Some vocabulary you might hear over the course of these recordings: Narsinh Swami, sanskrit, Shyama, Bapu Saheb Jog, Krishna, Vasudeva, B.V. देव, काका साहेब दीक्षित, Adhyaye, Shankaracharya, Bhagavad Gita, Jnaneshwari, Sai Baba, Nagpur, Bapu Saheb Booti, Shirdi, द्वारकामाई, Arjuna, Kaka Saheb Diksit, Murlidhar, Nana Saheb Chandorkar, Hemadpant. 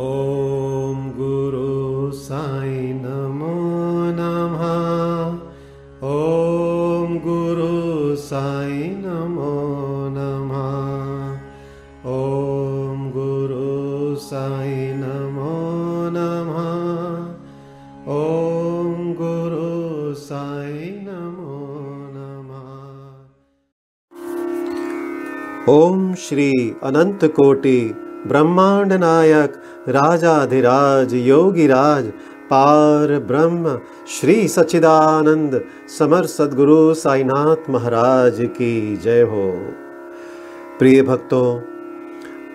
ओम गुरु साई नमो नमः, ओम गुरु साई नमो नमः, ओम गुरु साई नमो नमः, ओम गुरु साई नमो नमः। ओम श्री अनंत कोटि ब्रह्मांड नायक राजाधिराज योगिराज पार ब्रह्म श्री सच्चिदानंद समर सद्गुरु साईनाथ महाराज की जय हो। प्रिय भक्तों,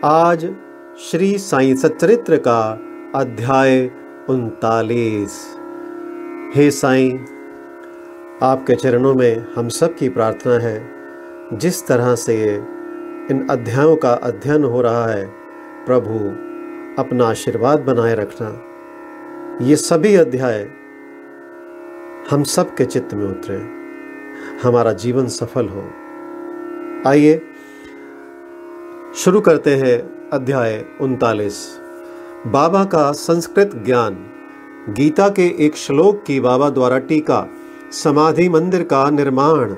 आज श्री साई सच्चरित्र का अध्याय 39। हे साई, आपके चरणों में हम सब की प्रार्थना है, जिस तरह से इन अध्यायों का अध्ययन हो रहा है, प्रभु अपना आशीर्वाद बनाए रखना, ये सभी अध्याय हम सब के चित्त में उतरे, हमारा जीवन सफल हो। आइए शुरू करते हैं अध्याय 39। बाबा का संस्कृत ज्ञान। गीता के एक श्लोक की बाबा द्वारा टीका। समाधि मंदिर का निर्माण।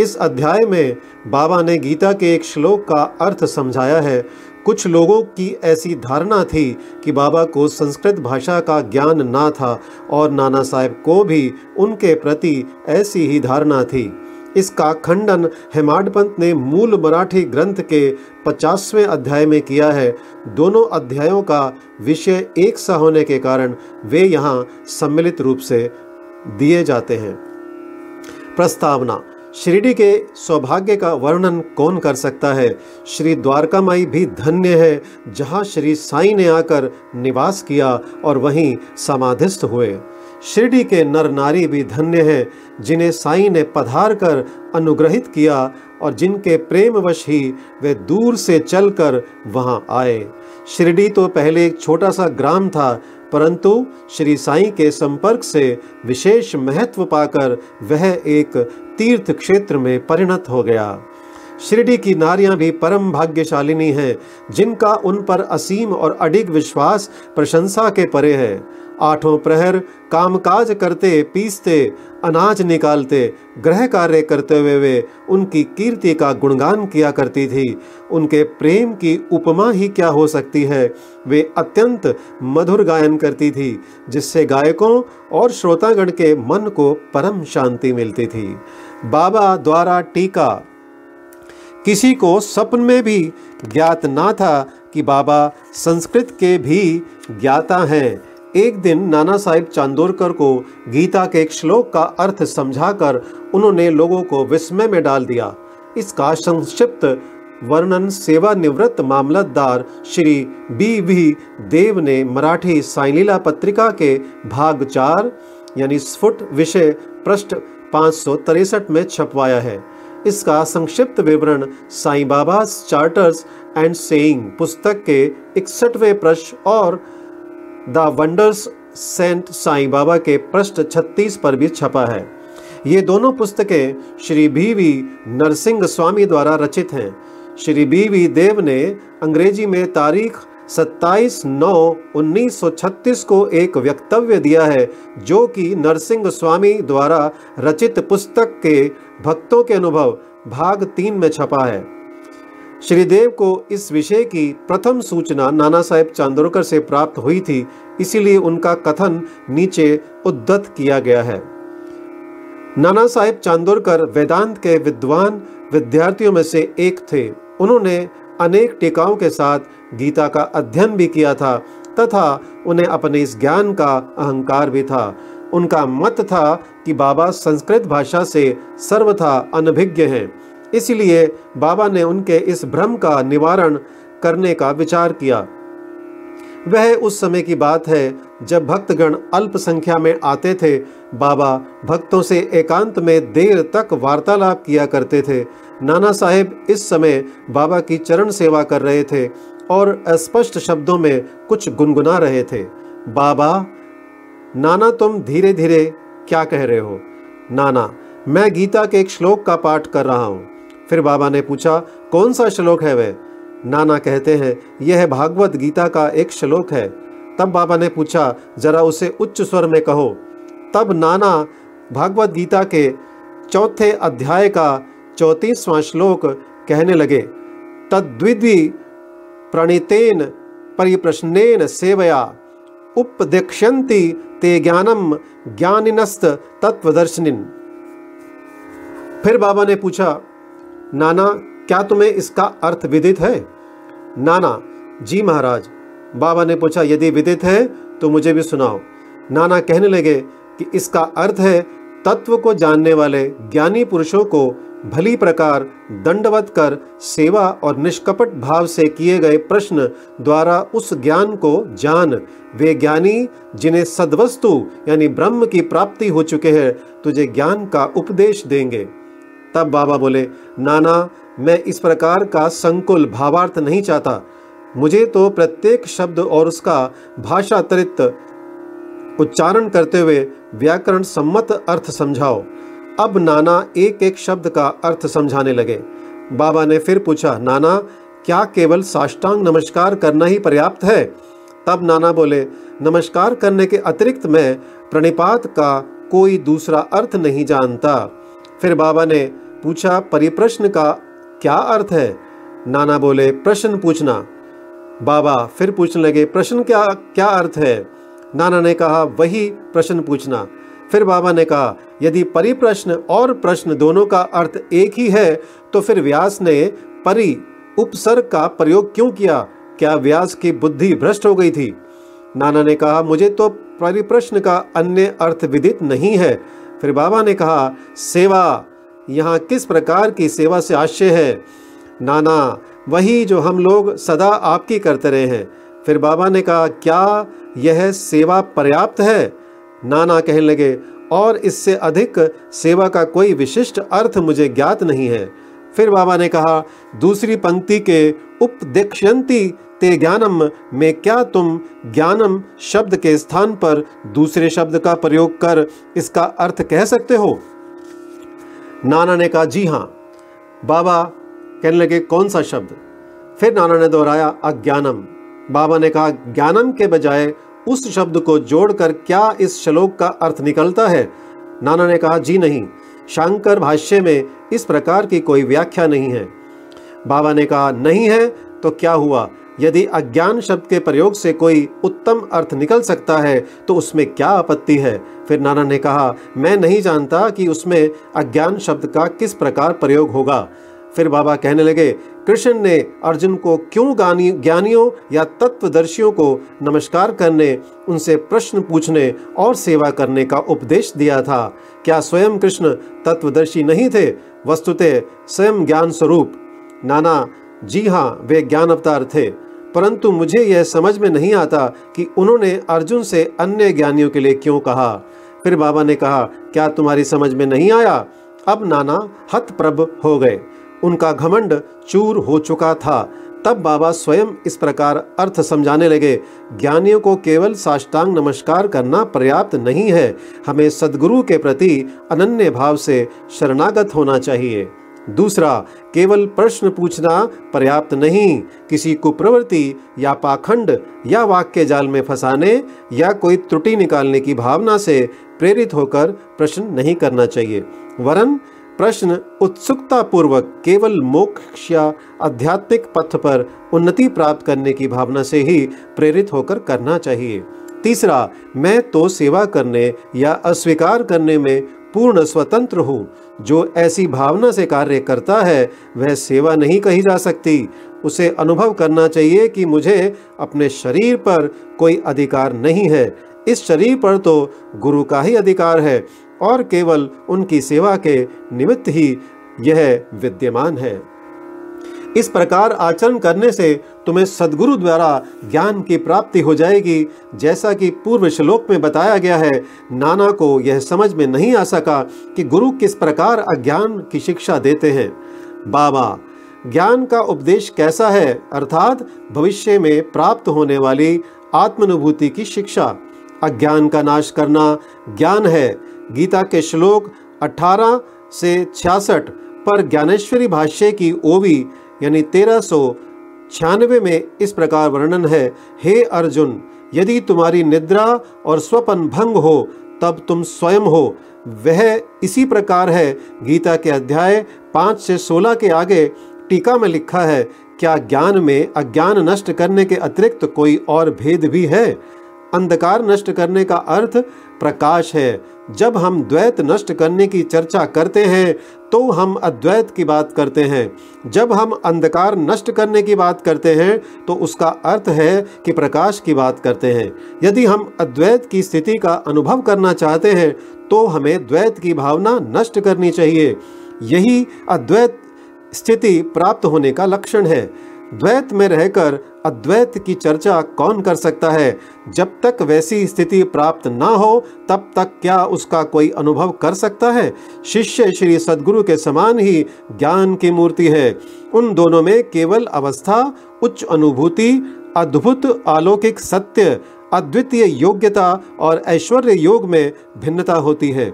इस अध्याय में बाबा ने गीता के एक श्लोक का अर्थ समझाया है। कुछ लोगों की ऐसी धारणा थी कि बाबा को संस्कृत भाषा का ज्ञान ना था, और नाना साहेब को भी उनके प्रति ऐसी ही धारणा थी। इसका खंडन हेमाडपंत ने मूल मराठी ग्रंथ के 50वें अध्याय में किया है। दोनों अध्यायों का विषय एक सा होने के कारण वे यहाँ सम्मिलित रूप से दिए जाते हैं। प्रस्तावना। शिरडी के सौभाग्य का वर्णन कौन कर सकता है। श्री द्वारकामाई भी धन्य है, जहाँ श्री साई ने आकर निवास किया और वहीं समाधिस्थ हुए। शिरडी के नर नारी भी धन्य हैं, जिन्हें साई ने पधार कर अनुग्रहित किया और जिनके प्रेमवश ही वे दूर से चलकर वहां आए। शिरडी तो पहले एक छोटा सा ग्राम था, परंतु श्री साई के संपर्क से विशेष महत्व पाकर वह एक तीर्थ क्षेत्र में परिणत हो गया। शिरडी की नारियां भी परम भाग्यशालिनी हैं, जिनका उन पर असीम और अडिग विश्वास प्रशंसा के परे है। आठों प्रहर कामकाज करते, पीसते, अनाज निकालते, गृह कार्य करते हुए वे उनकी कीर्ति का गुणगान किया करती थी। उनके प्रेम की उपमा ही क्या हो सकती है। वे अत्यंत मधुर गायन करती थी, जिससे गायकों और श्रोतागण के मन को परम शांति मिलती थी। बाबा द्वारा टीका। किसी को सपन में भी ज्ञात ना था कि बाबा संस्कृत के भी ज्ञाता हैं। एक दिन नाना साहेब चांदोरकर को गीता के एक श्लोक का अर्थ समझाकर उन्होंने लोगों को विस्मय में डाल दिया। इसका संक्षिप्त वर्णन सेवानिवृत्त मामलतदार श्री B.V. देव ने मराठी साईलीला पत्रिका के भाग 4 यानी स्फुट विषय पृष्ठ 563 में छपवाया है। इसका संक्षिप्त विवरण Sai Baba charters and saying पुस्तक के 61वें पृष्ठ और the wonders saint Sai Baba के पृष्ठ 36 पर भी छपा है। ये दोनों पुस्तकें श्री B.V. नरसिंह स्वामी द्वारा रचित हैं। श्री B.V. देव ने अंग्रेजी में तारीख 27/9/1936 को एक वक्तव्य दिया है, जो कि नरसिंह स्वामी द्वारा रचित पुस्तक के भक्तों के अनुभव भाग 3 में छपा है। श्रीदेव को इस विषय की प्रथम सूचना नाना साहेब चांदोरकर से प्राप्त हुई थी, इसीलिए उनका कथन नीचे उद्धृत किया गया है। नाना साहेब चांदोरकर वेदांत के विद्वान विद्यार्थियों में से एक थे। उन्होंने अनेक टीकाओं के साथ गीता का अध्ययन भी किया था तथा उन्हें अपने इस ज्ञान का अहंकार भी था। उनका मत था कि बाबा संस्कृत भाषा से सर्वथा अनभिज्ञ हैं, इसलिए बाबा ने उनके इस भ्रम का निवारण करने का विचार किया। वह उस समय की बात है जब भक्तगण अल्प संख्या में आते थे। बाबा भक्तों से एकांत में देर तक वार्तालाप किया करते थे। नाना साहेब इस समय बाबा की चरण सेवा कर रहे थे और अस्पष्ट शब्दों में कुछ गुनगुना रहे थे। बाबा: नाना, तुम धीरे धीरे क्या कह रहे हो? नाना: मैं गीता के एक श्लोक का पाठ कर रहा हूँ। फिर बाबा ने पूछा, कौन सा श्लोक है वह? नाना कहते हैं, यह भागवत गीता का एक श्लोक है। तब बाबा ने पूछा, जरा उसे उच्च स्वर में कहो। तब नाना भागवत गीता के 4 अध्याय का 34वां श्लोक कहने लगे, तद्विधि प्रणीतेन परिप्रश्नेन सेवया उपदेक्षन्ति ते ज्ञानम ज्ञानिनस्त तत्वदर्शनिन। फिर बाबा ने पूछा, नाना क्या तुम्हें इसका अर्थ विदित है? नाना, जी महाराज। बाबा ने पूछा, यदि विदित है तो मुझे भी सुनाओ। नाना कहने लगे कि इसका अर्थ है, तत्व को जानने वाले ज्ञानी पुरुषों को भली प्रकार दंडवत कर सेवा और निष्कपट भाव से किए गए प्रश्न द्वारा उस ज्ञान को जान। वे ज्ञानी जिन्हें सद्वस्तु यानी ब्रह्म की प्राप्ति हो चुके हैं, तुझे ज्ञान का उपदेश देंगे। तब बाबा बोले, नाना मैं इस प्रकार का संकुल भावार्थ नहीं चाहता। मुझे तो प्रत्येक शब्द और उसका भाषातरित उच्चारण करते हुए व्याकरण सम्मत अर्थ समझाओ। अब नाना एक एक शब्द का अर्थ समझाने लगे। बाबा ने फिर पूछा, नाना क्या केवल साष्टांग नमस्कार करना ही पर्याप्त है? तब नाना बोले, नमस्कार करने के अतिरिक्त मैं प्रणिपात का कोई दूसरा अर्थ नहीं जानता। फिर बाबा ने पूछा, परिप्रश्न का क्या अर्थ है? नाना बोले, प्रश्न पूछना। बाबा फिर पूछने लगे, प्रश्न का क्या अर्थ है? नाना ने कहा, वही प्रश्न पूछना। फिर बाबा ने कहा, यदि परिप्रश्न और प्रश्न दोनों का अर्थ एक ही है तो फिर व्यास ने परि उपसर्ग का प्रयोग क्यों किया? क्या व्यास की बुद्धि भ्रष्ट हो गई थी? नाना ने कहा, मुझे तो परिप्रश्न का अन्य अर्थ विदित नहीं है। फिर बाबा ने कहा, सेवा यहाँ किस प्रकार की सेवा से आशय है? नाना, वही जो हम लोग सदा आपकी करते रहे हैं। फिर बाबा ने कहा, क्या यह सेवा पर्याप्त है? नाना कहने लगे, और इससे अधिक सेवा का कोई विशिष्ट अर्थ मुझे ज्ञात नहीं है। फिर बाबा ने कहा, दूसरी पंक्ति के उपदेक्षन्ति ते ज्ञानम में क्या तुम ज्ञानम शब्द के स्थान पर दूसरे शब्द का प्रयोग कर इसका अर्थ कह सकते हो? नाना ने कहा, जी हाँ। बाबा कहने लगे, कौन सा शब्द? फिर नाना ने दोहराया, अज्ञानम। बाबा ने कहा, ज्ञानम के बजाय उस शब्द को जोड़कर क्या इस श्लोक का अर्थ निकलता है? नाना ने कहा, जी नहीं, शंकर भाष्य में इस प्रकार की कोई व्याख्या नहीं है। बाबा ने कहा, नहीं है तो क्या हुआ? यदि अज्ञान शब्द के प्रयोग से कोई उत्तम अर्थ निकल सकता है तो उसमें क्या आपत्ति है? फिर नाना ने कहा, मैं नहीं जानता कि उसमें अज्ञान शब्द का किस प्रकार प्रयोग होगा। फिर बाबा कहने लगे, कृष्ण ने अर्जुन को क्यों ज्ञानियों या तत्वदर्शियों को नमस्कार करने, उनसे प्रश्न पूछने और सेवा करने का उपदेश दिया था? क्या स्वयं कृष्ण तत्वदर्शी नहीं थे, वस्तुतः स्वयं ज्ञान स्वरूप? नाना, जी हाँ, वे ज्ञान अवतार थे, परंतु मुझे यह समझ में नहीं आता कि उन्होंने अर्जुन से अन्य ज्ञानियों के लिए क्यों कहा। फिर बाबा ने कहा, क्या तुम्हारी समझ में नहीं आया? अब नाना हतप्रभ हो गए, उनका घमंड चूर हो चुका था। तब बाबा स्वयं इस प्रकार अर्थ समझाने लगे, ज्ञानियों को केवल साष्टांग नमस्कार करना पर्याप्त नहीं है, हमें सद्गुरु के प्रति अनन्य भाव से शरणागत होना चाहिए। दूसरा, केवल प्रश्न पूछना पर्याप्त नहीं, किसी कुप्रवृत्ति या पाखंड या वाक्य जाल में फंसाने या कोई त्रुटि निकालने की भावना से प्रेरित होकर प्रश्न नहीं करना चाहिए, वरन प्रश्न उत्सुकता पूर्वक केवल मोक्ष या आध्यात्मिक पथ पर उन्नति प्राप्त करने की भावना से ही प्रेरित होकर करना चाहिए। तीसरा, मैं तो सेवा करने या अस्वीकार करने में पूर्ण स्वतंत्र हूँ। जो ऐसी भावना से कार्य करता है वह सेवा नहीं कही जा सकती। उसे अनुभव करना चाहिए कि मुझे अपने शरीर पर कोई अधिकार नहीं है। इस शरीर पर तो गुरु का ही अधिकार है और केवल उनकी सेवा के निमित्त ही यह विद्यमान है। इस प्रकार आचरण करने से तुम्हें सद्गुरु द्वारा ज्ञान की प्राप्ति हो जाएगी। जैसा कि पूर्व श्लोक में बताया गया है, नाना को यह समझ में नहीं आ सका कि गुरु किस प्रकार अज्ञान की शिक्षा देते हैं। बाबा, ज्ञान का उपदेश कैसा है, अर्थात भविष्य में प्राप्त होने वाली आत्मानुभूति की शिक्षा। अज्ञान का नाश करना ज्ञान है। गीता के श्लोक 18 से 66 पर ज्ञानेश्वरी भाष्य की ओवी यानी 1300 96 में इस प्रकार वर्णन है। हे अर्जुन, यदि तुम्हारी निद्रा और स्वपन भंग हो तब तुम स्वयं हो। वह इसी प्रकार है। गीता के अध्याय 5 से 16 के आगे टीका में लिखा है, क्या ज्ञान में अज्ञान नष्ट करने के अतिरिक्त कोई और भेद भी है? अंधकार नष्ट करने का अर्थ प्रकाश है। जब हम द्वैत नष्ट करने की चर्चा करते हैं तो हम अद्वैत की बात करते हैं। जब हम अंधकार नष्ट करने की बात करते हैं तो उसका अर्थ है कि प्रकाश की बात करते हैं। यदि हम अद्वैत की स्थिति का अनुभव करना चाहते हैं तो हमें द्वैत की भावना नष्ट करनी चाहिए। यही अद्वैत स्थिति प्राप्त होने का लक्षण है। द्वैत में रहकर अद्वैत की चर्चा कौन कर सकता है? जब तक वैसी स्थिति प्राप्त ना हो तब तक क्या उसका कोई अनुभव कर सकता है? शिष्य श्री सद्गुरु के समान ही ज्ञान की मूर्ति है। उन दोनों में केवल अवस्था, उच्च अनुभूति, अद्भुत अलौकिक सत्य, अद्वितीय योग्यता और ऐश्वर्य योग में भिन्नता होती है।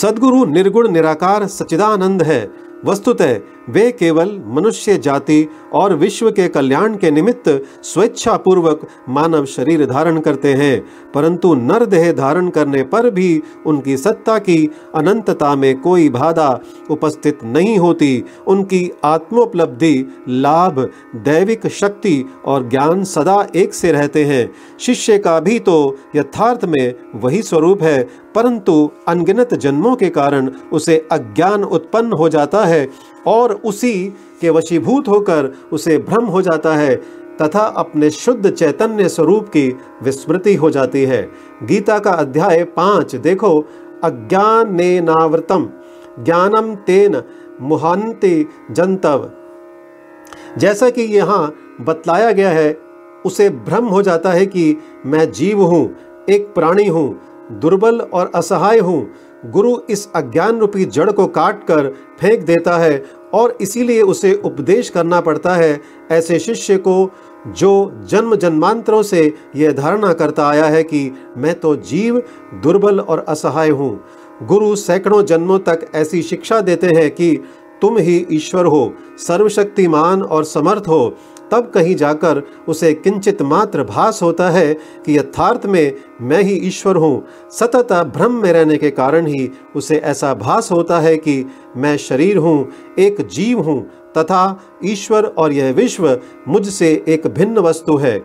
सद्गुरु निर्गुण निराकार सच्चिदानंद है। वस्तुतः वे केवल मनुष्य जाति और विश्व के कल्याण के निमित्त स्वेच्छापूर्वक मानव शरीर धारण करते हैं, परंतु नर देह धारण करने पर भी उनकी सत्ता की अनंतता में कोई बाधा उपस्थित नहीं होती। उनकी आत्मोपलब्धि, लाभ, दैविक शक्ति और ज्ञान सदा एक से रहते हैं। शिष्य का भी तो यथार्थ में वही स्वरूप है, परंतु अनगिनत जन्मों के कारण उसे अज्ञान उत्पन्न हो जाता है और उसी के वशीभूत होकर उसे भ्रम हो जाता है तथा अपने शुद्ध चैतन्य स्वरूप की विस्मृति हो जाती है। गीता का अध्याय 5 देखो। अज्ञानेनावृतम ज्ञानम तेन मुहान्ति जंतव। जैसा कि यहाँ बतलाया गया है, उसे भ्रम हो जाता है कि मैं जीव हूँ, एक प्राणी हूँ, दुर्बल और असहाय हूँ। गुरु इस अज्ञान रूपी जड़ को काट कर फेंक देता है और इसीलिए उसे उपदेश करना पड़ता है। ऐसे शिष्य को जो जन्म जन्मांतरों से यह धारणा करता आया है कि मैं तो जीव, दुर्बल और असहाय हूँ, गुरु सैकड़ों जन्मों तक ऐसी शिक्षा देते हैं कि तुम ही ईश्वर हो, सर्वशक्तिमान और समर्थ हो। तब कहीं जाकर उसे किंचित मात्र भास होता है कि यथार्थ में मैं ही ईश्वर हूँ। सतत भ्रम में रहने के कारण ही उसे ऐसा भास होता है कि मैं शरीर हूँ, एक जीव हूँ तथा ईश्वर और यह विश्व मुझसे एक भिन्न वस्तु है।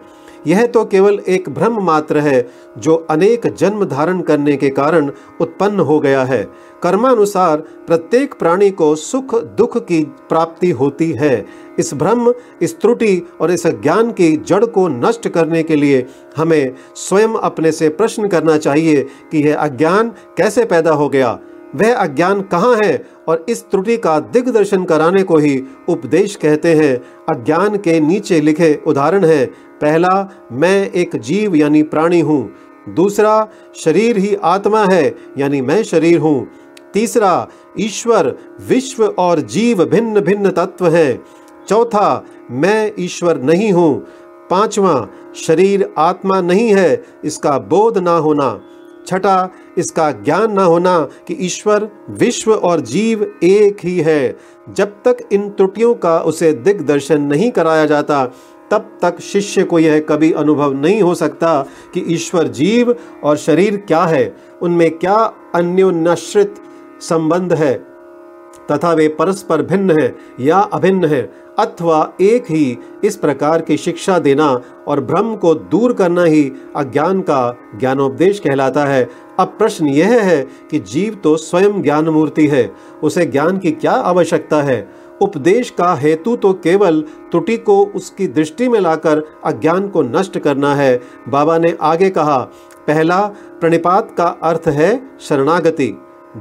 यह तो केवल एक भ्रम मात्र है जो अनेक जन्म धारण करने के कारण उत्पन्न हो गया है। कर्मानुसार प्रत्येक प्राणी को सुख दुख की प्राप्ति होती है। इस भ्रम, इस त्रुटि और इस अज्ञान की जड़ को नष्ट करने के लिए हमें स्वयं अपने से प्रश्न करना चाहिए कि यह अज्ञान कैसे पैदा हो गया, वह अज्ञान कहाँ है, और इस त्रुटि का दिग्दर्शन कराने को ही उपदेश कहते हैं। अज्ञान के नीचे लिखे उदाहरण है। पहला, मैं एक जीव यानी प्राणी हूँ। दूसरा, शरीर ही आत्मा है यानी मैं शरीर हूँ। तीसरा, ईश्वर, विश्व और जीव भिन्न भिन्न तत्व हैं। चौथा, मैं ईश्वर नहीं हूँ। पांचवा, शरीर आत्मा नहीं है, इसका बोध ना होना। छठा, इसका ज्ञान न होना कि ईश्वर, विश्व और जीव एक ही है। जब तक इन त्रुटियों का उसे दिग्दर्शन नहीं कराया जाता तब तक शिष्य को यह कभी अनुभव नहीं हो सकता कि ईश्वर, जीव और शरीर क्या है, उनमें क्या अन्योन्याश्रित संबंध है तथा वे परस्पर भिन्न हैं या अभिन्न हैं अथवा एक ही। इस प्रकार की शिक्षा देना और भ्रम को दूर करना ही अज्ञान का ज्ञानोपदेश कहलाता है। अब प्रश्न यह है कि जीव तो स्वयं ज्ञान मूर्ति है, उसे ज्ञान की क्या आवश्यकता है? उपदेश का हेतु तो केवल त्रुटि को उसकी दृष्टि में लाकर अज्ञान को नष्ट करना है। बाबा ने आगे कहा, पहला, प्रणिपात का अर्थ है शरणागति।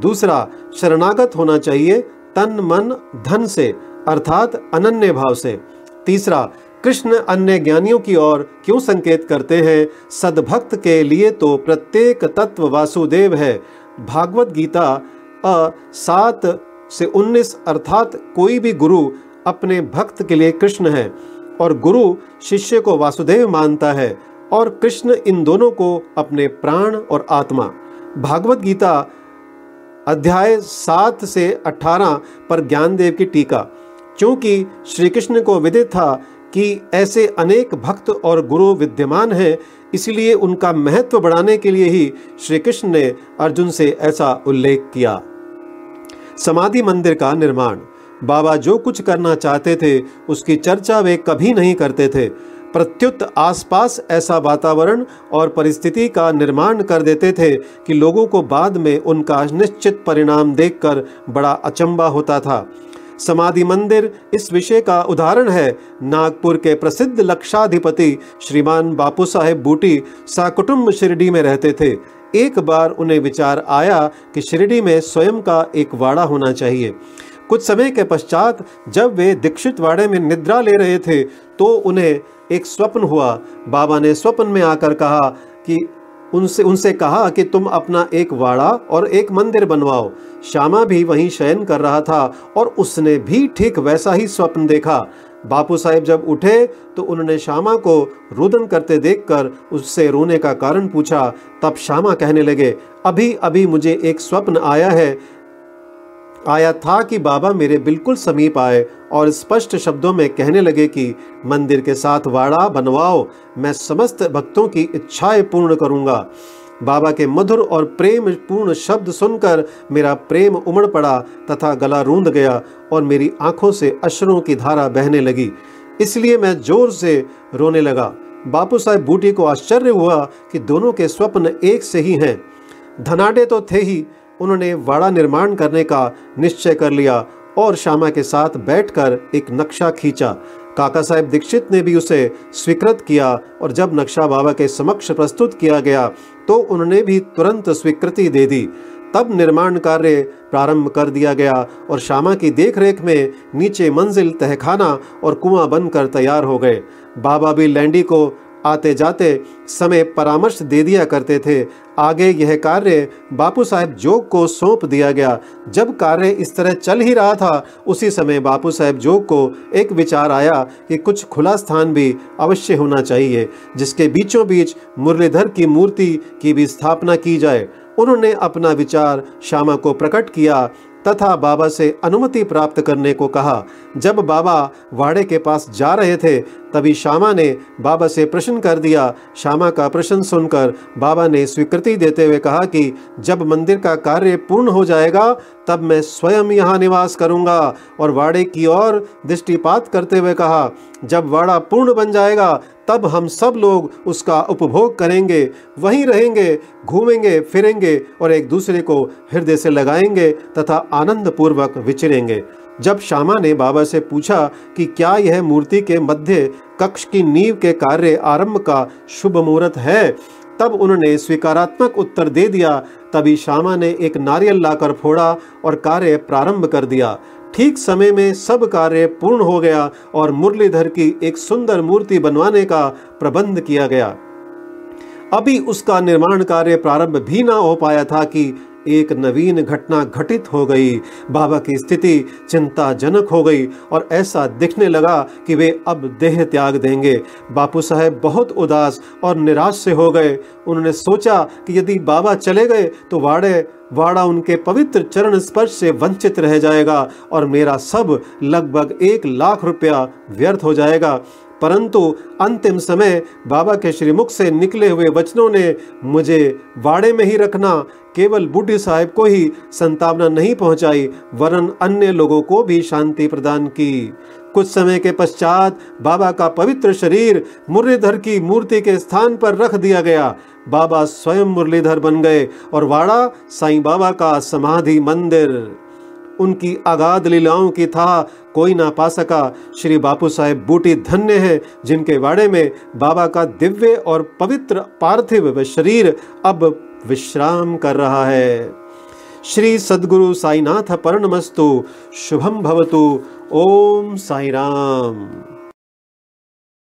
दूसरा, शरणागत होना चाहिए तन मन धन से, अर्थात अनन्य भाव से। तीसरा, कृष्ण अन्य ज्ञानियों की ओर क्यों संकेत करते हैं? सद्भक्त के लिए तो प्रत्येक तत्व वासुदेव है। भागवत गीता 7 से 19 अर्थात कोई भी गुरु अपने भक्त के लिए कृष्ण है और गुरु शिष्य को वासुदेव मानता है और कृष्ण इन दोनों को अपने प्राण और आत्मा। भागवत गीता अध्याय 7 से 18 पर ज्ञानदेव की टीका। क्योंकि श्री कृष्ण को विदित था कि ऐसे अनेक भक्त और गुरु विद्यमान हैं, इसलिए उनका महत्व बढ़ाने के लिए ही श्री कृष्ण ने अर्जुन से ऐसा उल्लेख किया। समाधि मंदिर का निर्माण। बाबा जो कुछ करना चाहते थे उसकी चर्चा वे कभी नहीं करते थे, प्रत्युत आसपास ऐसा वातावरण और परिस्थिति का निर्माण कर देते थे कि लोगों को बाद में उनका निश्चित परिणाम देखकर बड़ा अचंबा होता था। समाधि मंदिर इस विषय का उदाहरण है। नागपुर के प्रसिद्ध लक्षाधिपति श्रीमान बापू साहेब बूटी साकुटुम्ब शिरडी में रहते थे। एक बार उन्हें विचार आया कि शिरडी में स्वयं का एक वाड़ा होना चाहिए। कुछ समय के पश्चात जब वे दीक्षित वाड़े में निद्रा ले रहे थे तो उन्हें एक स्वप्न हुआ। बाबा ने स्वप्न में आकर कहा कि उनसे कहा कि तुम अपना एक वाड़ा और एक मंदिर बनवाओ। श्यामा भी वहीं शयन कर रहा था और उसने भी ठीक वैसा ही स्वप्न देखा। बापू साहेब जब उठे तो उन्होंने श्यामा को रुदन करते देखकर उससे रोने का कारण पूछा। तब श्यामा कहने लगे, अभी अभी मुझे एक स्वप्न आया था कि बाबा मेरे बिल्कुल समीप आए और स्पष्ट शब्दों में कहने लगे कि मंदिर के साथ वाड़ा बनवाओ, मैं समस्त भक्तों की इच्छाएं पूर्ण करूंगा। बाबा के मधुर और प्रेम पूर्ण शब्द सुनकर मेरा प्रेम उमड़ पड़ा तथा गला रूंध गया और मेरी आंखों से अश्रुओं की धारा बहने लगी, इसलिए मैं जोर से रोने लगा। बापू साहेब बूटी को आश्चर्य हुआ कि दोनों के स्वप्न एक से ही हैं। धनाढ्य तो थे ही, उन्होंने वाड़ा निर्माण करने का निश्चय कर लिया और श्यामा के साथ बैठकर एक नक्शा खींचा। काका साहेब दीक्षित ने भी उसे स्वीकृत किया और जब नक्शा बाबा के समक्ष प्रस्तुत किया गया तो उन्होंने भी तुरंत स्वीकृति दे दी। तब निर्माण कार्य प्रारंभ कर दिया गया और श्यामा की देखरेख में नीचे मंजिल, तहखाना और कुआं बनकर तैयार हो गए। बाबा भी लैंडी को आते जाते समय परामर्श दे दिया करते थे। आगे यह कार्य बापू साहेब जोग को सौंप दिया गया। जब कार्य इस तरह चल ही रहा था उसी समय बापू साहेब जोग को एक विचार आया कि कुछ खुला स्थान भी अवश्य होना चाहिए जिसके बीचों बीच मुरलीधर की मूर्ति की भी स्थापना की जाए। उन्होंने अपना विचार श्यामा को प्रकट किया तथा बाबा से अनुमति प्राप्त करने को कहा। जब बाबा वाड़े के पास जा रहे थे तभी श्यामा ने बाबा से प्रश्न कर दिया। श्यामा का प्रश्न सुनकर बाबा ने स्वीकृति देते हुए कहा कि जब मंदिर का कार्य पूर्ण हो जाएगा तब मैं स्वयं यहाँ निवास करूँगा, और वाड़े की ओर दृष्टिपात करते हुए कहा, जब वाड़ा पूर्ण बन जाएगा तब हम सब लोग उसका उपभोग करेंगे, वहीं रहेंगे, घूमेंगे फिरेंगे और एक दूसरे को हृदय से लगाएंगे तथा आनंदपूर्वक विचरेंगे। जब श्यामा ने बाबा से पूछा कि क्या यह मूर्ति के मध्य कक्ष की नींव के कार्य आरंभ का शुभ मुहूर्त है, तब उन्होंने स्वीकारात्मक उत्तर दे दिया। तभी श्यामा ने एक नारियल लाकर फोड़ा और कार्य प्रारंभ कर दिया। ठीक समय में सब कार्य पूर्ण हो गया और मुरलीधर की एक सुंदर मूर्ति बनवाने का प्रबंध किया गया। अभी उसका निर्माण कार्य प्रारंभ भी ना हो पाया था कि एक नवीन घटना घटित हो गई। बाबा की स्थिति चिंताजनक हो गई और ऐसा दिखने लगा कि वे अब देह त्याग देंगे। बापू साहेब बहुत उदास और निराश से हो गए। उन्होंने सोचा कि यदि बाबा चले गए तो वाड़ा उनके पवित्र चरण स्पर्श से वंचित रह जाएगा और मेरा सब लगभग 1 लाख रुपया व्यर्थ हो जाएगा। परंतु अंतिम समय बाबा के श्रीमुख से निकले हुए वचनों ने मुझे वाड़े में ही रखना, केवल बूढ़ी साहेब को ही संतावना नहीं पहुंचाई वरन अन्य लोगों को भी शांति प्रदान की। कुछ समय के पश्चात बाबा का पवित्र शरीर मुरलीधर की मूर्ति के स्थान पर रख दिया गया। बाबा स्वयं मुरलीधर बन गए और वाड़ा साईं बाबा का समाधि मंदिर। उनकी अगाध लीलाओं की था कोई ना पा सका। श्री बापू साहेब बूटी धन्य हैं जिनके वाड़े में बाबा का दिव्य और पवित्र पार्थिव शरीर अब विश्राम कर रहा है। श्री सद्गुरु साईनाथ परणमस्तु। शुभम भवतु। ओम साई राम।